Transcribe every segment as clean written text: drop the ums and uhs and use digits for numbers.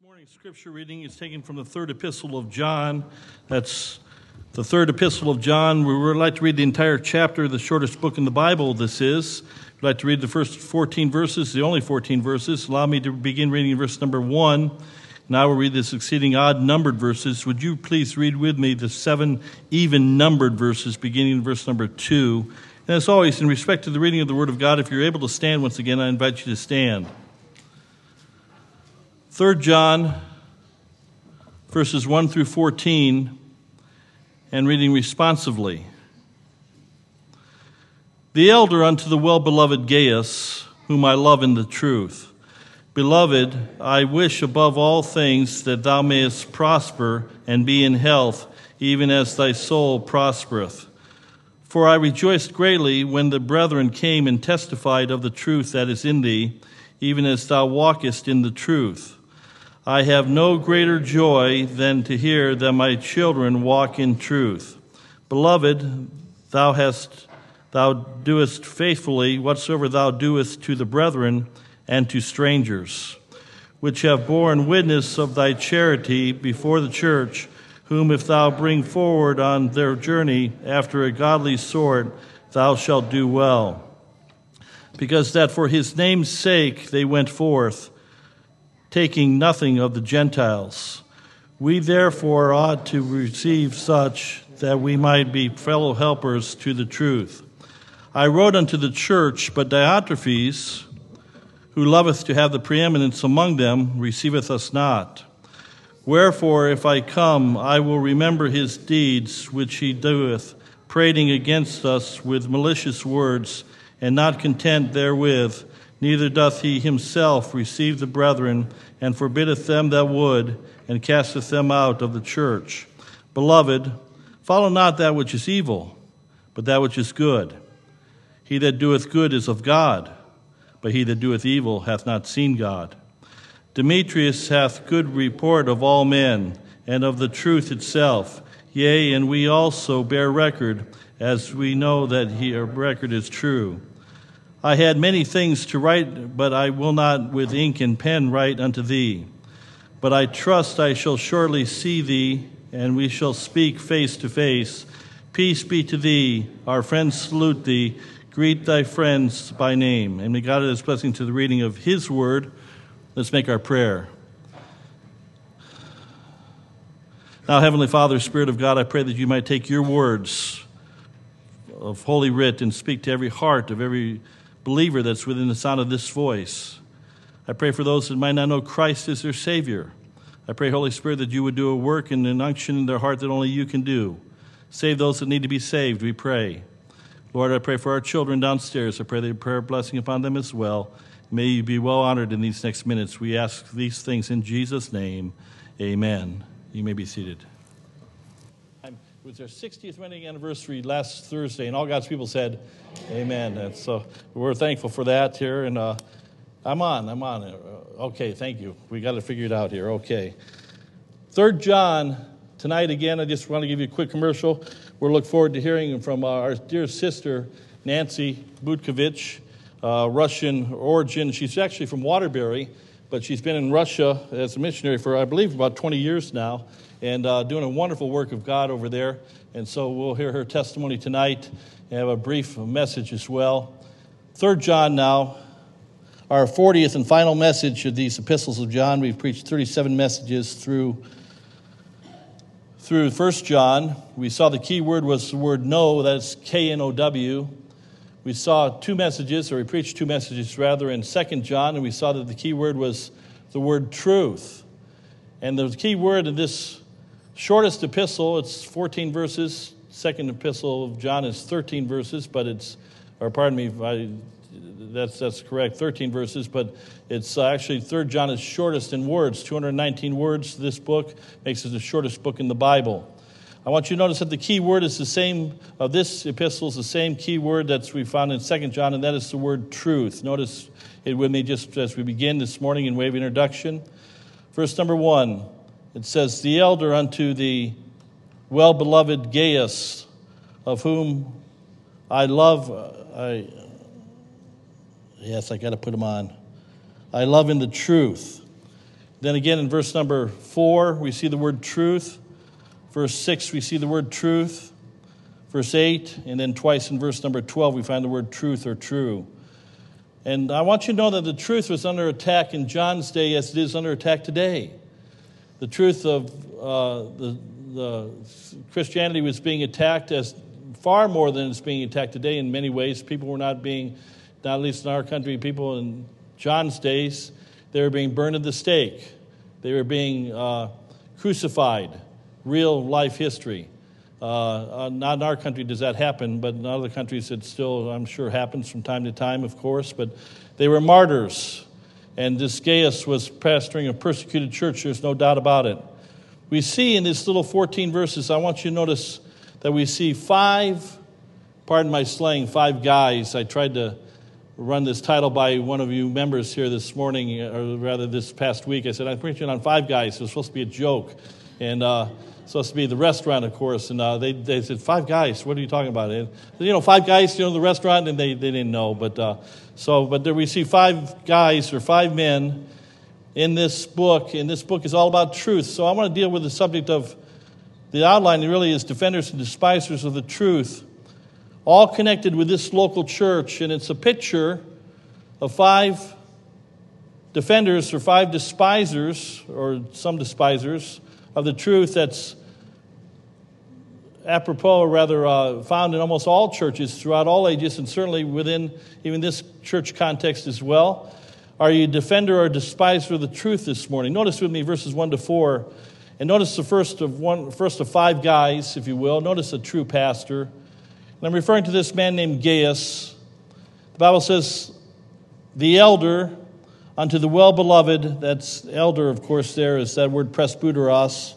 This morning's scripture reading is taken from the third epistle of John. That's the third epistle of John. We would like to read the entire chapter, the shortest book in the Bible this is. We'd like to read the first 14 verses, the only 14 verses. Allow me to begin reading verse number 1. Now we'll read the succeeding odd-numbered verses. Would you please read with me the 7 even-numbered verses beginning in verse number 2. And as always, in respect to the reading of the Word of God, if you're able to stand once again, I invite you to stand. 3 John, verses 1 through 14, and reading responsively. The elder unto the well-beloved Gaius, whom I love in the truth. Beloved, I wish above all things that thou mayest prosper and be in health, even as thy soul prospereth. For I rejoiced greatly when the brethren came and testified of the truth that is in thee, even as thou walkest in the truth. I have no greater joy than to hear that my children walk in truth. Beloved, thou doest faithfully whatsoever thou doest to the brethren and to strangers, which have borne witness of thy charity before the church, whom if thou bring forward on their journey after a godly sort, thou shalt do well. Because that for his name's sake they went forth, taking nothing of the Gentiles. We therefore ought to receive such that we might be fellow helpers to the truth. I wrote unto the church, but Diotrephes, who loveth to have the preeminence among them, receiveth us not. Wherefore, if I come, I will remember his deeds which he doeth, prating against us with malicious words, and not content therewith, neither doth he himself receive the brethren, and forbiddeth them that would, and casteth them out of the church. Beloved, follow not that which is evil, but that which is good. He that doeth good is of God, but he that doeth evil hath not seen God. Demetrius hath good report of all men, and of the truth itself. Yea, and we also bear record, as we know that our record is true. I had many things to write, but I will not with ink and pen write unto thee. But I trust I shall shortly see thee, and we shall speak face to face. Peace be to thee. Our friends salute thee. Greet thy friends by name. And may God add his blessing to the reading of his word. Let's make our prayer. Now, Heavenly Father, Spirit of God, I pray that you might take your words of Holy Writ and speak to every heart of every believer that's within the sound of this voice. I pray for those that might not know Christ as their Savior. I pray, Holy Spirit, that you would do a work and an unction in their heart that only you can do. Save those that need to be saved, we pray. Lord, I pray for our children downstairs. I pray that a prayer blessing upon them as well. May you be well honored in these next minutes. We ask these things in Jesus' name. Amen. You may be seated. It was their 60th wedding anniversary last Thursday, and all God's people said, Amen. And so we're thankful for that here. And I'm on. Okay, thank you. We got to figure it out here. Okay. 3 John, tonight again, I just want to give you a quick commercial. We'll look forward to hearing from our dear sister, Nancy Butkovich, Russian origin. She's actually from Waterbury, but she's been in Russia as a missionary for, I believe, about 20 years now. And doing a wonderful work of God over there. And so we'll hear her testimony tonight and have a brief message as well. 3 John now, our 40th and final message of these epistles of John. We've preached 37 messages through 1 John. We saw the key word was the word know, that's K-N-O-W. We saw we preached two messages in 2 John, and we saw that the key word was the word truth. And the key word in this shortest epistle, it's 14 verses. Second epistle of John is 13 verses, but it's, or pardon me, that's correct, 13 verses, but it's actually 3 John is shortest in words, 219 words. This book makes it the shortest book in the Bible. I want you to notice that the key word is the same, of this epistle is the same key word that we found in 2 John, and that is the word truth. Notice it with me just as we begin this morning in way of introduction. Verse number 1, it says, the elder unto the well-beloved Gaius, of whom I love, I love in the truth. Then again in verse number 4, we see the word truth. Verse 6, we see the word truth. Verse 8, and then twice in verse number 12, we find the word truth or true. And I want you to know that the truth was under attack in John's day as it is under attack today. The truth of the Christianity was being attacked as far more than it's being attacked today in many ways. People were not being, not least in our country, people in John's days, they were being burned at the stake. They were being crucified, real life history. Not in our country does that happen, but in other countries it still, I'm sure, happens from time to time, of course. But they were martyrs. And this Gaius was pastoring a persecuted church. There's no doubt about it. We see in this little 14 verses, I want you to notice that we see five guys. I tried to run this title by one of you members here this morning, or rather this past week. I said, I'm preaching on five guys. It was supposed to be a joke. And it's supposed to be the restaurant, of course. And they said, five guys, what are you talking about? And, you know, five guys, you know, the restaurant. And they didn't know. But there we see five guys or five men in this book. And this book is all about truth. So I want to deal with the subject of the outline. It really is defenders and despisers of the truth, all connected with this local church. And it's a picture of five defenders or five despisers, or some despisers, of the truth that's apropos, or rather found in almost all churches throughout all ages, and certainly within even this church context as well. Are you a defender or a despiser of the truth this morning? Notice with me verses 1 to 4. And notice the first of five guys, if you will. Notice a true pastor. And I'm referring to this man named Gaius. The Bible says, the elder unto the well-beloved, that's elder, of course, there is that word presbyteros,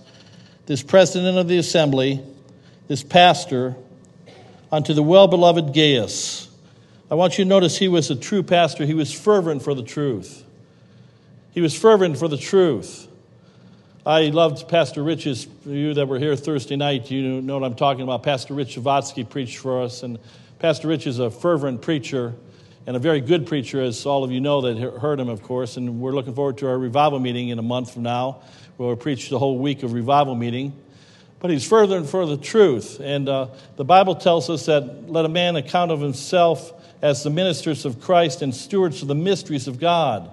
this president of the assembly, this pastor, unto the well-beloved Gaius. I want you to notice he was a true pastor. He was fervent for the truth. He was fervent for the truth. I loved Pastor Rich's, you that were here Thursday night, you know what I'm talking about. Pastor Rich Chavatsky preached for us, and Pastor Rich is a fervent preacher and a very good preacher, as all of you know that heard him, of course, and we're looking forward to our revival meeting in a month from now, where we'll preach the whole week of revival meeting. But he's fervent for the truth, and the Bible tells us that let a man account of himself as the ministers of Christ and stewards of the mysteries of God.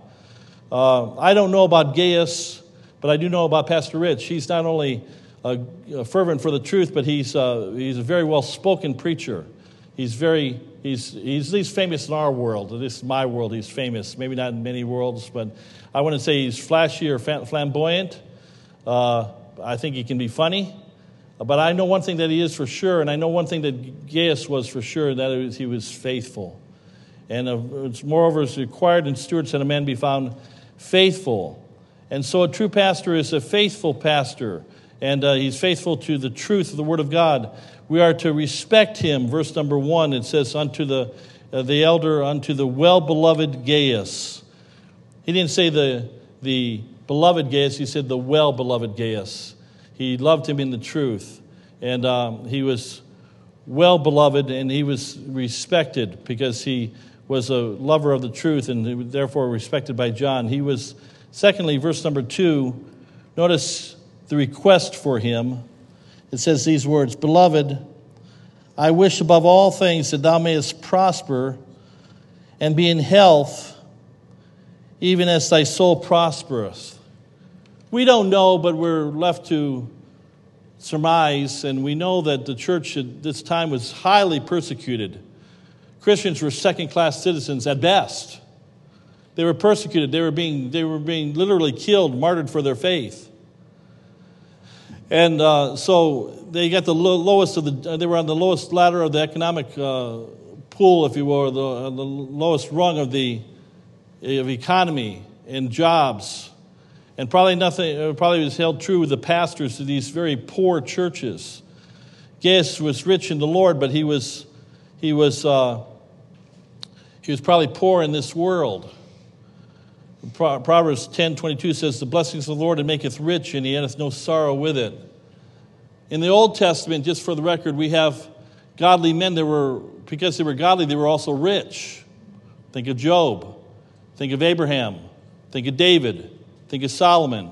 I don't know about Gaius, but I do know about Pastor Rich. He's not only fervent for the truth, but he's a very well-spoken preacher. He's at least famous in our world. At least in my world, he's famous. Maybe not in many worlds, but I wouldn't say he's flashy or flamboyant. I think he can be funny. But I know one thing that he is for sure, and I know one thing that Gaius was for sure, that is he was faithful. And moreover, it's required in stewards that a man be found faithful. And so a true pastor is a faithful pastor, and he's faithful to the truth of the Word of God. We are to respect him. Verse number 1, it says, unto the elder, unto the well-beloved Gaius. He didn't say the beloved Gaius, he said the well-beloved Gaius. He loved him in the truth, and he was well-beloved, and he was respected because he was a lover of the truth, and therefore respected by John. He was... Secondly, verse number 2, notice the request for him. It says these words, Beloved, I wish above all things that thou mayest prosper and be in health, even as thy soul prospereth. We don't know, but we're left to surmise, and we know that the church at this time was highly persecuted. Christians were second-class citizens at best. They were persecuted. They were being literally killed, martyred for their faith. And so they got the lowest of the. They were on the lowest ladder of the economic pool, if you will, or the lowest rung of the economy and jobs. And probably nothing. It probably was held true with the pastors of these very poor churches. Gaius was rich in the Lord, but he was probably poor in this world. Proverbs 10:22 says, The blessings of the Lord maketh rich, and he hath no sorrow with it. In the Old Testament, just for the record, we have godly men that were, because they were godly, they were also rich. Think of Job. Think of Abraham. Think of David. Think of Solomon.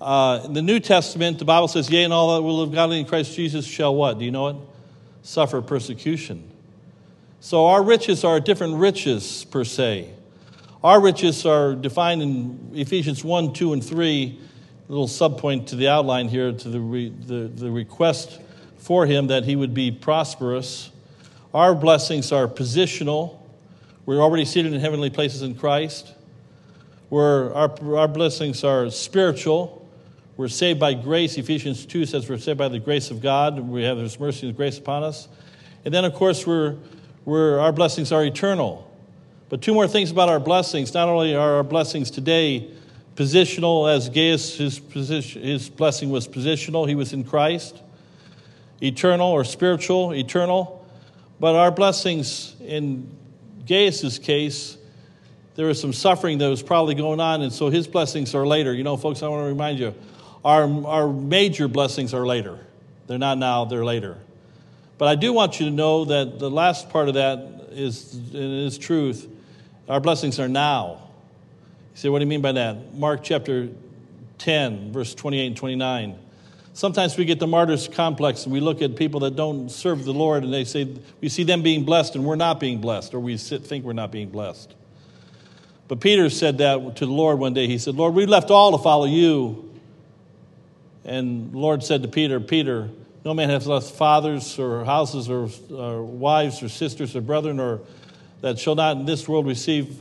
In the New Testament, the Bible says, yea, and all that will live godly in Christ Jesus shall what? Do you know it? Suffer persecution. So our riches are different riches, per se. Our riches are defined in Ephesians 1, 2, and 3, a little subpoint to the outline here, to the request for him that he would be prosperous. Our blessings are positional. We're already seated in heavenly places in Christ. Our blessings are spiritual. We're saved by grace. Ephesians 2 says we're saved by the grace of God. We have His mercy and grace upon us. And then, of course, our blessings are eternal. But two more things about our blessings. Not only are our blessings today positional, as Gaius, his blessing was positional. He was in Christ. Eternal or spiritual, eternal. But our blessings, in Gaius' case, there was some suffering that was probably going on, and so his blessings are later. You know, folks, I want to remind you, our major blessings are later. They're not now, they're later. But I do want you to know that the last part of that is truth. Our blessings are now. You say, what do you mean by that? Mark chapter 10, verse 28 and 29. Sometimes we get the martyrs complex, and we look at people that don't serve the Lord, and they say, we see them being blessed, and we're not being blessed, or we think we're not being blessed. But Peter said that to the Lord one day. He said, Lord, we left all to follow you. And the Lord said to Peter, Peter, no man has left fathers or houses or wives or sisters or brethren or that shall not in this world receive,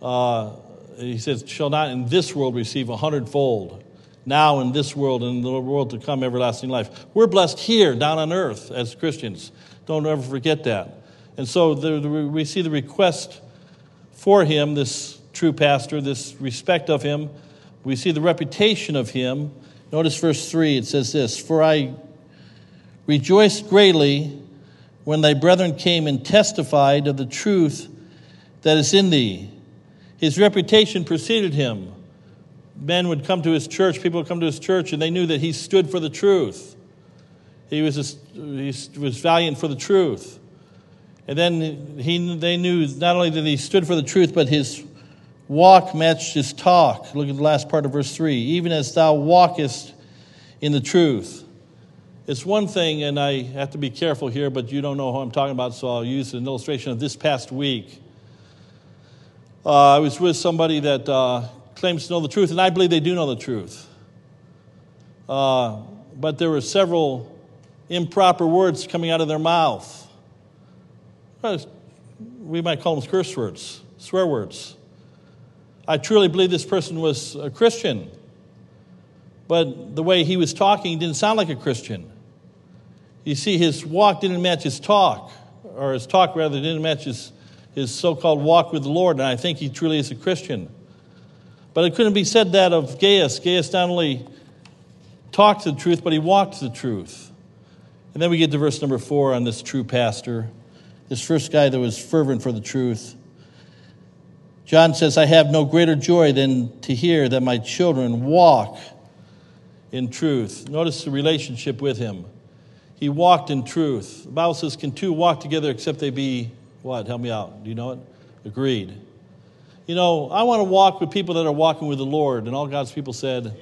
he says, shall not in this world receive 100-fold. Now in this world and in the world to come, everlasting life. We're blessed here, down on earth, as Christians. Don't ever forget that. And so we see the request for him, this true pastor, this respect of him. We see the reputation of him. Notice verse 3, it says this, for I rejoiced greatly when thy brethren came and testified of the truth that is in thee. His reputation preceded him. Men would come to his church, people would come to his church, and they knew that he stood for the truth. He was valiant for the truth. And then they knew not only that he stood for the truth, but his walk matched his talk. Look at the last part of verse 3. Even as thou walkest in the truth. It's one thing, and I have to be careful here, but you don't know who I'm talking about, so I'll use an illustration of this past week. I was with somebody that claims to know the truth, and I believe they do know the truth. But there were several improper words coming out of their mouth. We might call them curse words, swear words. I truly believe this person was a Christian, but the way he was talking, he didn't sound like a Christian. You see, his walk didn't match his talk, or his talk, rather, didn't match his so-called walk with the Lord, and I think he truly is a Christian. But it couldn't be said that of Gaius. Gaius not only talked the truth, but he walked the truth. And then we get to verse number 4 on this true pastor. This first guy that was fervent for the truth. John says, I have no greater joy than to hear that my children walk in truth. Notice the relationship with him. He walked in truth. The Bible says, can two walk together except they be, what? Help me out. Do you know it? Agreed. You know, I want to walk with people that are walking with the Lord. And all God's people said, amen.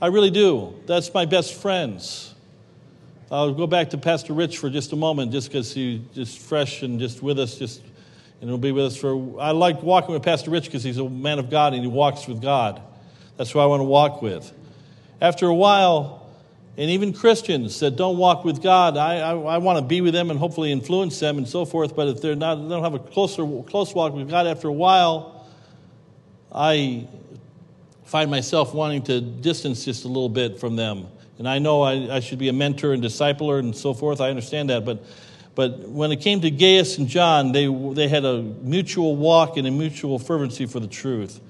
I really do. That's my best friends. I'll go back to Pastor Rich for just a moment, just because he's just fresh and just with us, just and he'll be with us for. I like walking with Pastor Rich because he's a man of God and he walks with God. That's who I want to walk with. After a while, and even Christians that don't walk with God, I want to be with them and hopefully influence them and so forth. But if they don't have a close walk with God, after a while, I find myself wanting to distance just a little bit from them. And I know I should be a mentor and discipler and so forth. I understand that. But when it came to Gaius and John, they had a mutual walk and a mutual fervency for the truth.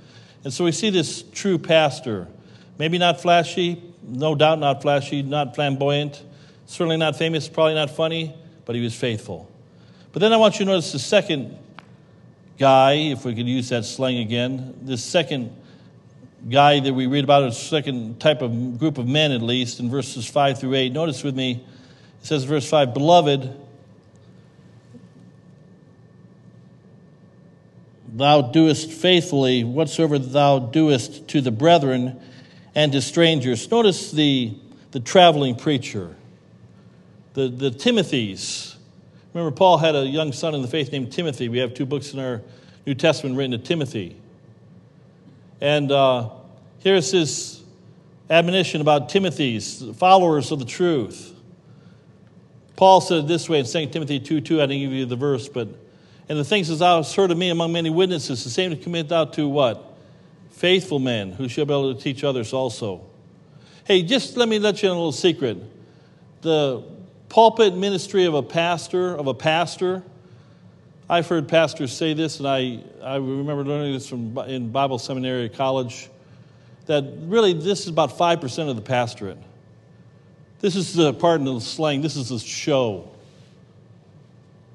And so we see this true pastor. Maybe not flashy, no doubt not flashy, not flamboyant, certainly not famous, probably not funny, but he was faithful. But then I want you to notice the second guy, if we could use that slang again, this second guy that we read about, a second type of group of men, at least, in verses 5 through 8. Notice with me, it says verse 5, Beloved, Thou doest faithfully whatsoever thou doest to the brethren and to strangers. Notice the traveling preacher, the Timothys. Remember, Paul had a young son in the faith named Timothy. We have two books in our New Testament written to Timothy. And here's his admonition about Timothys, followers of the truth. Paul said it this way in 2 Timothy 2:2. I didn't give you the verse, but... And the things as thou hast heard of me among many witnesses, the same to commit thou to what? Faithful men, who shall be able to teach others also. Hey, just let you in a little secret. The pulpit ministry of a pastor, I've heard pastors say this, and I remember learning this in Bible seminary at college, that really this is about 5% of the pastorate. This is the, pardon the slang, this is the show.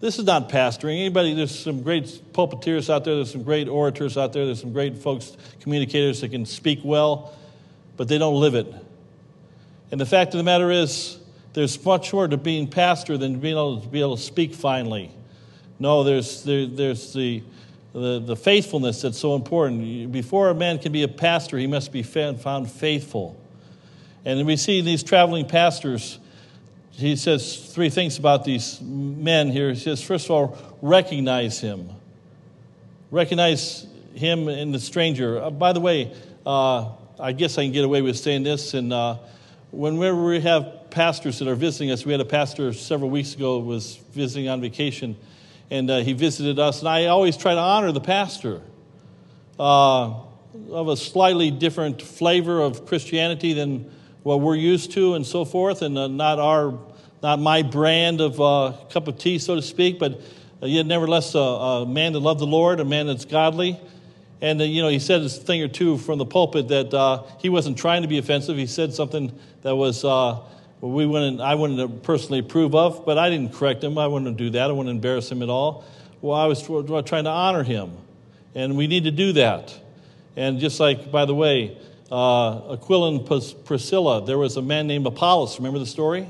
This is not pastoring. Anybody, there's some great pulpiteers out there. There's some great orators out there. There's some great folks, communicators that can speak well, but they don't live it. And the fact of the matter is, there's much more to being pastor than being able to speak finely. No, there's the faithfulness that's so important. Before a man can be a pastor, he must be found faithful. And we see these traveling pastors. He says three things about these men here. He says, first of all, recognize him. Recognize him in the stranger. By the way, I guess I can get away with saying this. And whenever we have pastors that are visiting us, we had a pastor several weeks ago who was visiting on vacation, and he visited us. And I always try to honor the pastor of a slightly different flavor of Christianity than what we're used to and so forth, and not my brand of cup of tea, so to speak, but yet nevertheless a man that loved the Lord, a man that's godly. And, he said a thing or two from the pulpit that he wasn't trying to be offensive. He said something that was I wouldn't personally approve of, but I didn't correct him. I wouldn't do that. I wouldn't embarrass him at all. Well, I was trying to honor him, and we need to do that. And just like, by the way, Aquila and Priscilla, there was a man named Apollos. Remember the story?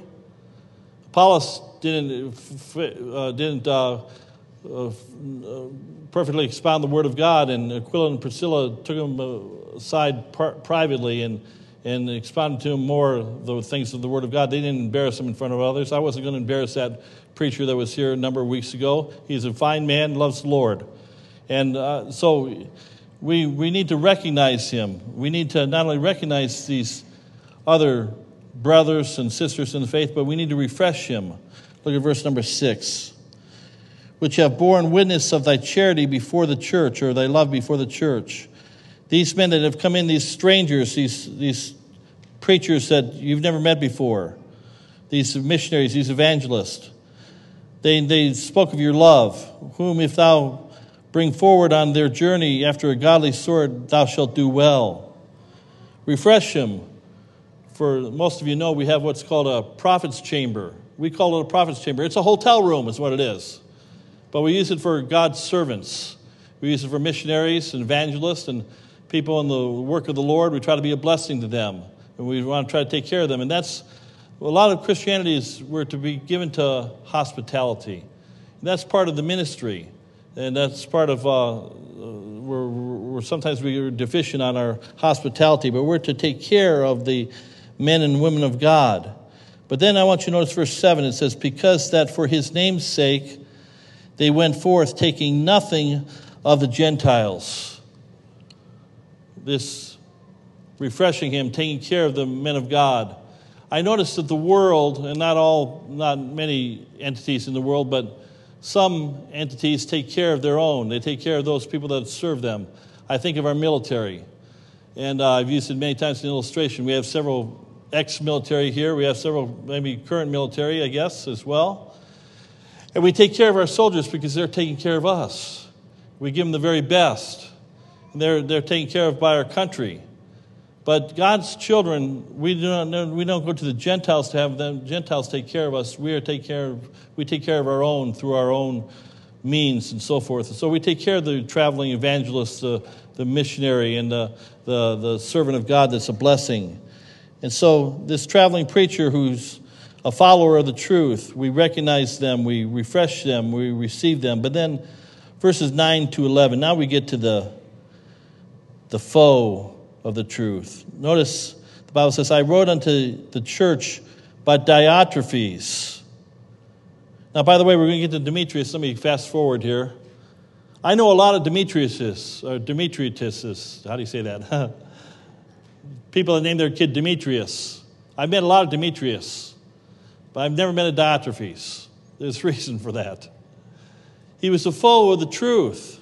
Apollos didn't perfectly expound the word of God, and Aquila and Priscilla took him aside privately and expounded to him more the things of the word of God. They didn't embarrass him in front of others. I wasn't going to embarrass that preacher that was here a number of weeks ago. He's a fine man, loves the Lord. And so... We need to recognize him. We need to not only recognize these other brothers and sisters in the faith, but we need to refresh him. Look at verse number 6. Which have borne witness of thy charity before the church, or thy love before the church. These men that have come in, these strangers, these preachers that you've never met before, these missionaries, these evangelists, they spoke of your love, whom if thou... bring forward on their journey after a godly sort, thou shalt do well. Refresh him. For most of you know, we have what's called a prophet's chamber. We call it a prophet's chamber. It's a hotel room is what it is. But we use it for God's servants. We use it for missionaries and evangelists and people in the work of the Lord. We try to be a blessing to them. And we want to try to take care of them. And that's a lot of Christianity is we're to be given to hospitality. And that's part of the ministry. And that's part of, we're sometimes we're deficient on our hospitality, but we're to take care of the men and women of God. But then I want you to notice verse 7, it says, because that for his name's sake they went forth, taking nothing of the Gentiles. This refreshing him, taking care of the men of God. I noticed that the world, and not many entities in the world, but some entities take care of their own. They take care of those people that serve them. I think of our military. And I've used it many times in illustration. We have several ex-military here. We have several maybe current military, I guess, as well. And we take care of our soldiers because they're taking care of us. We give them the very best. And they're taken care of by our country. But God's children, we don't go to the Gentiles to have them. Gentiles take care of us. We take care of our own through our own means and so forth. And so we take care of the traveling evangelist, the missionary, and the servant of God that's a blessing. And so this traveling preacher who's a follower of the truth, we recognize them, we refresh them, we receive them. But then verses 9 to 11. Now we get to the foe of the truth. Notice the Bible says, I wrote unto the church by Diotrephes. Now, by the way, we're going to get to Demetrius. Let me fast forward here. I know a lot of Demetriuses. How do you say that? People that name their kid Demetrius. I've met a lot of Demetrius, but I've never met a Diotrephes. There's a reason for that. He was a foe of the truth.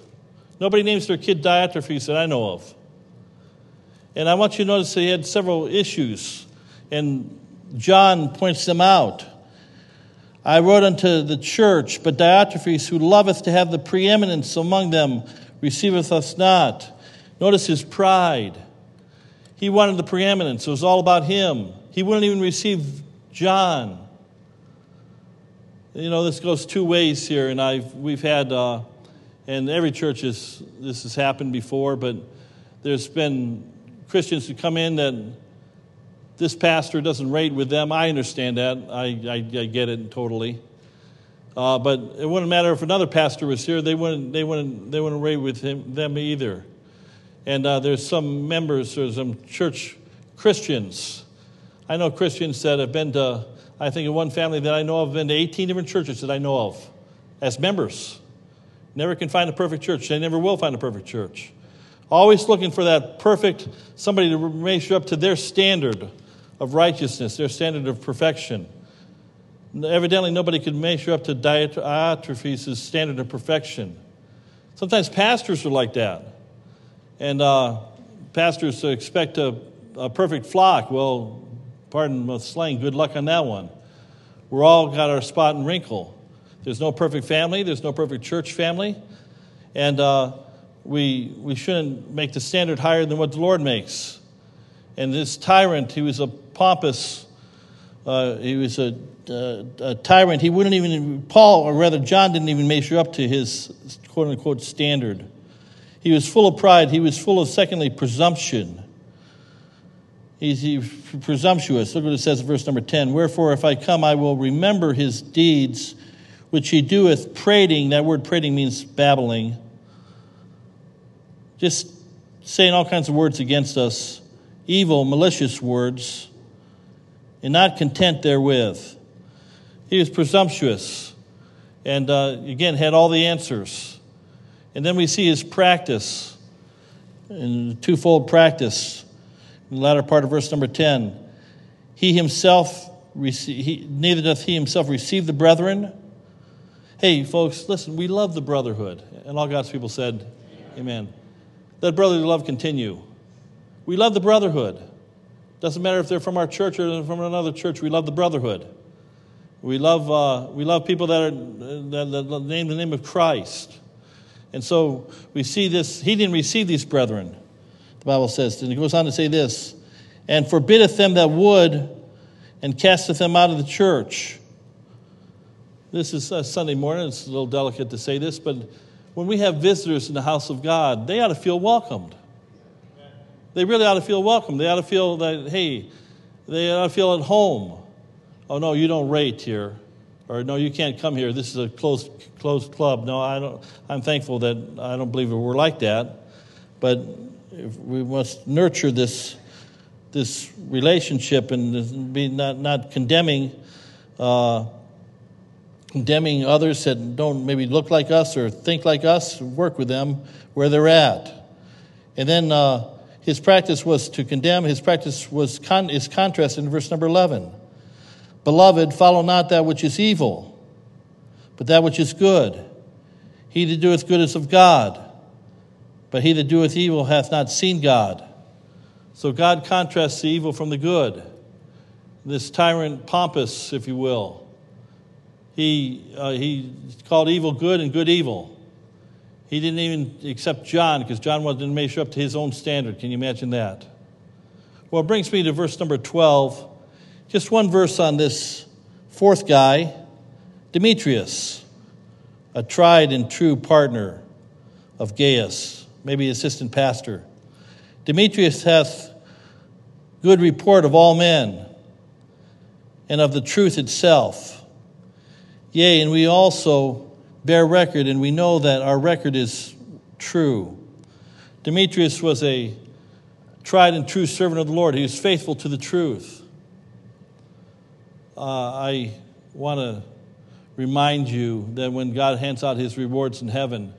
Nobody names their kid Diotrephes that I know of. And I want you to notice that he had several issues, and John points them out. I wrote unto the church, but Diotrephes, who loveth to have the preeminence among them, receiveth us not. Notice his pride. He wanted the preeminence. It was all about him. He wouldn't even receive John. You know, this goes two ways here, and we've had, and every church this has happened before, but there's been Christians who come in that this pastor doesn't rate with them. I understand that. I get it totally. But it wouldn't matter if another pastor was here. They wouldn't rate with them either. And there's some members or some church Christians. I know Christians that have been to, I think in one family that I know of, have been to 18 different churches that I know of as members. Never can find a perfect church. They never will find a perfect church. Always looking for that perfect, somebody to measure up to their standard of righteousness, their standard of perfection. Evidently, nobody could measure up to Diotrephes' standard of perfection. Sometimes pastors are like that. And pastors expect a perfect flock. Well, pardon my slang, good luck on that one. We're all got our spot and wrinkle. There's no perfect family. There's no perfect church family. And we shouldn't make the standard higher than what the Lord makes. And this tyrant, he was a pompous, he was a tyrant. He wouldn't even, John didn't even measure up to his quote-unquote standard. He was full of pride. He was full of, secondly, presumption. He's presumptuous. Look what it says in verse number 10. Wherefore, if I come, I will remember his deeds, which he doeth prating. That word prating means babbling. Just saying all kinds of words against us, evil, malicious words, and not content therewith. He was presumptuous and, again, had all the answers. And then we see his practice, and twofold practice, in the latter part of verse number 10. Neither doth he himself receive the brethren. Hey, folks, listen, we love the brotherhood. And all God's people said, Amen. Let brotherly love continue. We love the brotherhood. Doesn't matter if they're from our church or from another church. We love the brotherhood. We love people that name the name of Christ. And so we see this. He didn't receive these brethren, the Bible says. And it goes on to say this. And forbiddeth them that would, and casteth them out of the church. This is a Sunday morning. It's a little delicate to say this, but when we have visitors in the house of God, they ought to feel welcomed. They really ought to feel welcomed. They ought to feel that, hey, they ought to feel at home. Oh, no, you don't rate here. Or, no, you can't come here. This is a closed club. No, I'm thankful that I don't believe we're like that. But we must nurture this relationship and be not condemning condemning others that don't maybe look like us or think like us, work with them where they're at. And then his practice was to condemn. His practice is contrasted in verse number 11. Beloved, follow not that which is evil, but that which is good. He that doeth good is of God, but he that doeth evil hath not seen God. So God contrasts the evil from the good. This tyrant, pompous, if you will, He called evil good and good evil. He didn't even accept John because John wanted to measure up to his own standard. Can you imagine that? Well, it brings me to verse number 12. Just one verse on this fourth guy, Demetrius, a tried and true partner of Gaius, maybe assistant pastor. Demetrius hath good report of all men and of the truth itself. Yea, and we also bear record, and we know that our record is true. Demetrius was a tried and true servant of the Lord. He was faithful to the truth. I want to remind you that when God hands out his rewards in heaven,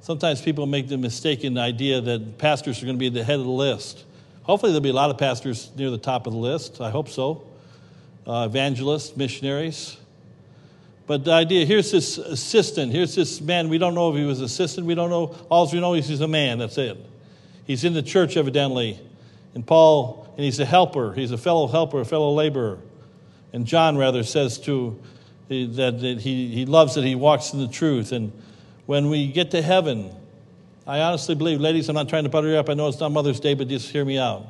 sometimes people make the mistaken idea that pastors are going to be at the head of the list. Hopefully there'll be a lot of pastors near the top of the list. I hope so. Evangelists, missionaries. But the idea, here's this assistant. Here's this man. We don't know if he was an assistant. We don't know. All we know is he's a man. That's it. He's in the church, evidently. And Paul, and he's a helper. He's a fellow helper, a fellow laborer. And John, rather, says that he loves that he walks in the truth. And when we get to heaven, I honestly believe, ladies, I'm not trying to butter you up. I know it's not Mother's Day, but just hear me out.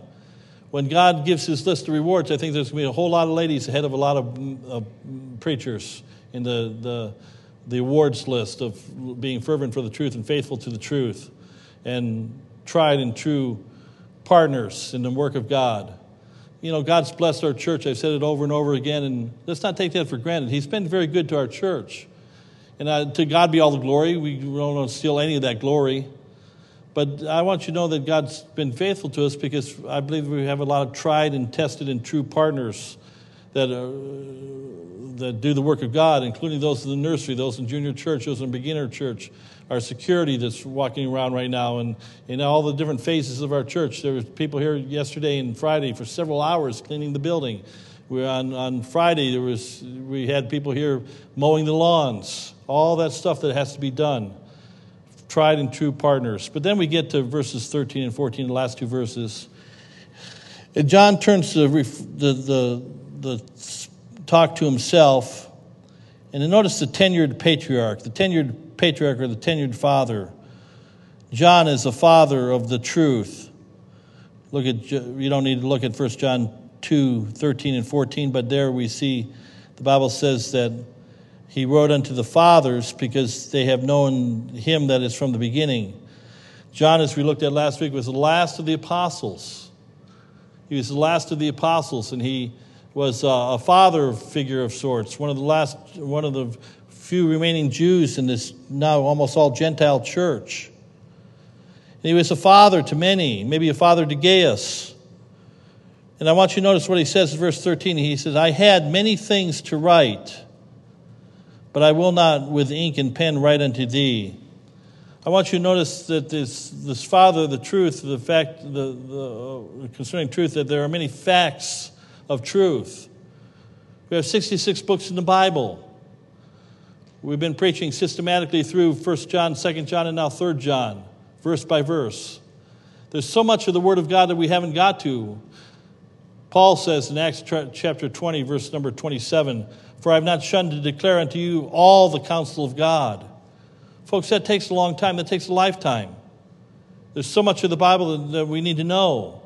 When God gives his list of rewards, I think there's going to be a whole lot of ladies ahead of a lot of preachers in the awards list of being fervent for the truth and faithful to the truth and tried and true partners in the work of God. You know, God's blessed our church. I've said it over and over again, and let's not take that for granted. He's been very good to our church. And to God be all the glory. We don't want to steal any of that glory. But I want you to know that God's been faithful to us because I believe we have a lot of tried and tested and true partners that do the work of God, including those in the nursery, those in junior church, those in beginner church, our security that's walking around right now, and in all the different phases of our church. There were people here yesterday and Friday for several hours cleaning the building. On Friday, we had people here mowing the lawns, all that stuff that has to be done, tried and true partners. But then we get to verses 13 and 14, the last two verses. And John turns the talk to himself, and then notice the tenured patriarch or the tenured father. John is the father of the truth. You don't need to look at 1 John 2:13 and 14, but there we see the Bible says that he wrote unto the fathers because they have known him that is from the beginning. John, as we looked at last week, was the last of the apostles. He was the last of the apostles, and he was a father figure of sorts, one of the few remaining Jews in this now almost all Gentile church. And he was a father to many, maybe a father to Gaius. And I want you to notice what he says in verse 13. He says, I had many things to write, but I will not with ink and pen write unto thee. I want you to notice that this father, the truth, the fact, the concerning truth, that there are many facts of truth. We have 66 books in the Bible. We've been preaching systematically through 1 John, 2 John, and now 3 John, verse by verse. There's so much of the Word of God that we haven't got to. Paul says in Acts chapter 20, verse number 27, for I have not shunned to declare unto you all the counsel of God. Folks, that takes a long time. That takes a lifetime. There's so much of the Bible that we need to know.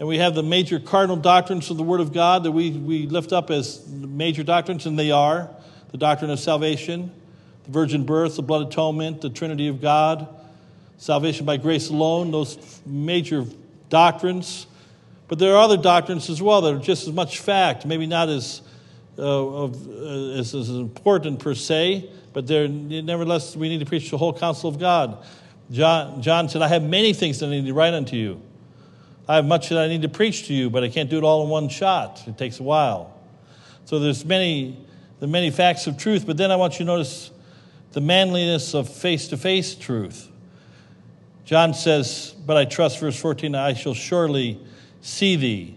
And we have the major cardinal doctrines of the Word of God that we lift up as major doctrines, and they are the doctrine of salvation, the virgin birth, the blood atonement, the Trinity of God, salvation by grace alone, those major doctrines. But there are other doctrines as well that are just as much fact, maybe not as important per se, but nevertheless we need to preach the whole counsel of God. John said, I have many things that I need to write unto you. I have much that I need to preach to you, but I can't do it all in one shot. It takes a while. So there's many facts of truth, but then I want you to notice the manliness of face-to-face truth. John says, but I trust, verse 14, I shall surely see thee,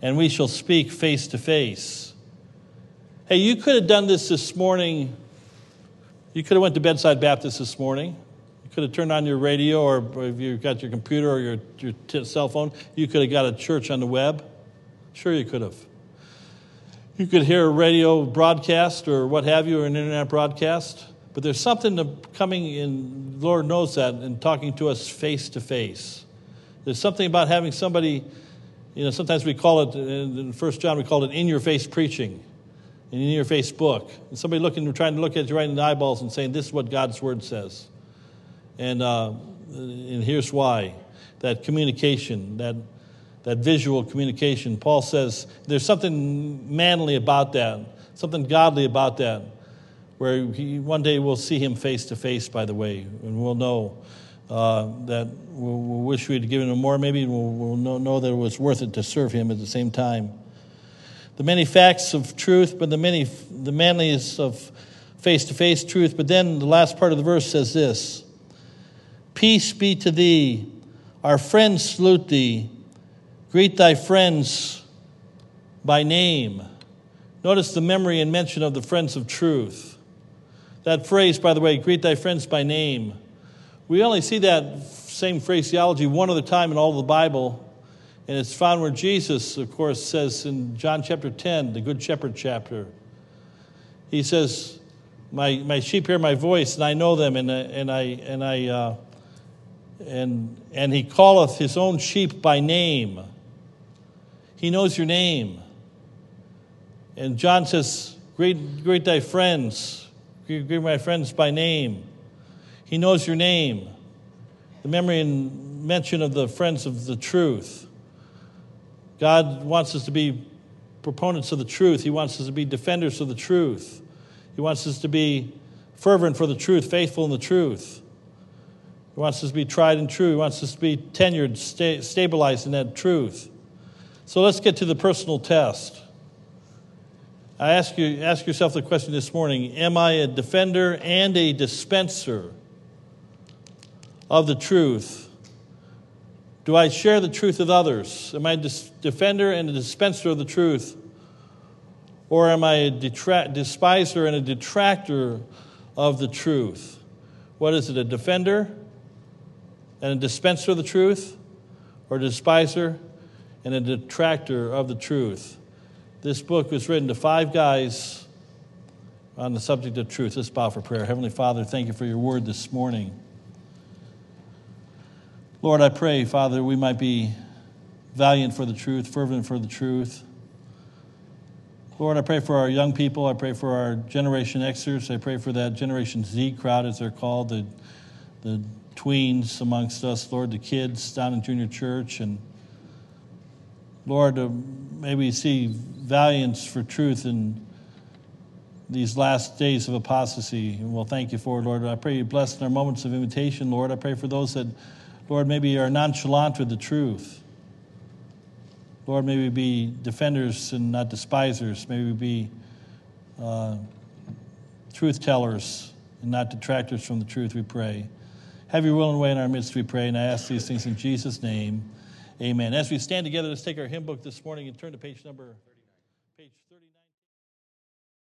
and we shall speak face to face. Hey, you could have done this morning. You could have went to Bedside Baptist this morning. You could have turned on your radio, or if you've got your computer or your cell phone, you could have got a church on the web. Sure you could have. You could hear a radio broadcast or what have you, or an internet broadcast. But there's something coming in, Lord knows that, and talking to us face to face. There's something about having somebody, you know, sometimes we call it, in 1 John, we call it in-your-face preaching, an in-your-face book. And somebody trying to look at you right in the eyeballs and saying, this is what God's Word says. And here's why, that communication, that visual communication. Paul says there's something manly about that, something godly about that. where one day we'll see him face to face, by the way, and we'll know that we'll wish we'd given him more. Maybe we'll know that it was worth it to serve him at the same time. The many facts of truth, but the manliness of face-to-face truth. But then the last part of the verse says this: peace be to thee. Our friends salute thee. Greet thy friends by name. Notice the memory and mention of the friends of truth. That phrase, by the way, greet thy friends by name. We only see that same phraseology one other time in all the Bible. And it's found where Jesus, of course, says in John chapter 10, the Good Shepherd chapter. He says, my sheep hear my voice, and I know them, and he calleth his own sheep by name. He knows your name. And John says, greet thy friends, greet my friends by name. He knows your name. The memory and mention of the friends of the truth. God wants us to be proponents of the truth. He wants us to be defenders of the truth. He wants us to be fervent for the truth, faithful in the truth. He wants us to be tried and true. He wants us to be tenured, stabilized in that truth. So let's get to the personal test. I ask yourself the question this morning: am I a defender and a dispenser of the truth? Do I share the truth with others? Am I a defender and a dispenser of the truth? Or am I a despiser and a detractor of the truth? What is it, a defender and a dispenser of the truth? Or a despiser and a detractor of the truth? This book was written to five guys on the subject of truth. Let's bow for prayer. Heavenly Father, thank you for your word this morning. Lord, I pray, Father, we might be valiant for the truth, fervent for the truth. Lord, I pray for our young people. I pray for our Generation Xers. I pray for that Generation Z crowd, as they're called, the tweens amongst us, Lord, the kids down in junior church. And Lord, may we see valiance for truth in these last days of apostasy. And we'll thank you for it, Lord. I pray you bless in our moments of invitation, Lord. I pray for those that, Lord, maybe are nonchalant with the truth. Lord, may we be defenders and not despisers. May we be truth tellers and not detractors from the truth, we pray. Have your will and way in our midst, we pray, and I ask these things in Jesus' name. Amen. As we stand together, let's take our hymn book this morning and turn to page number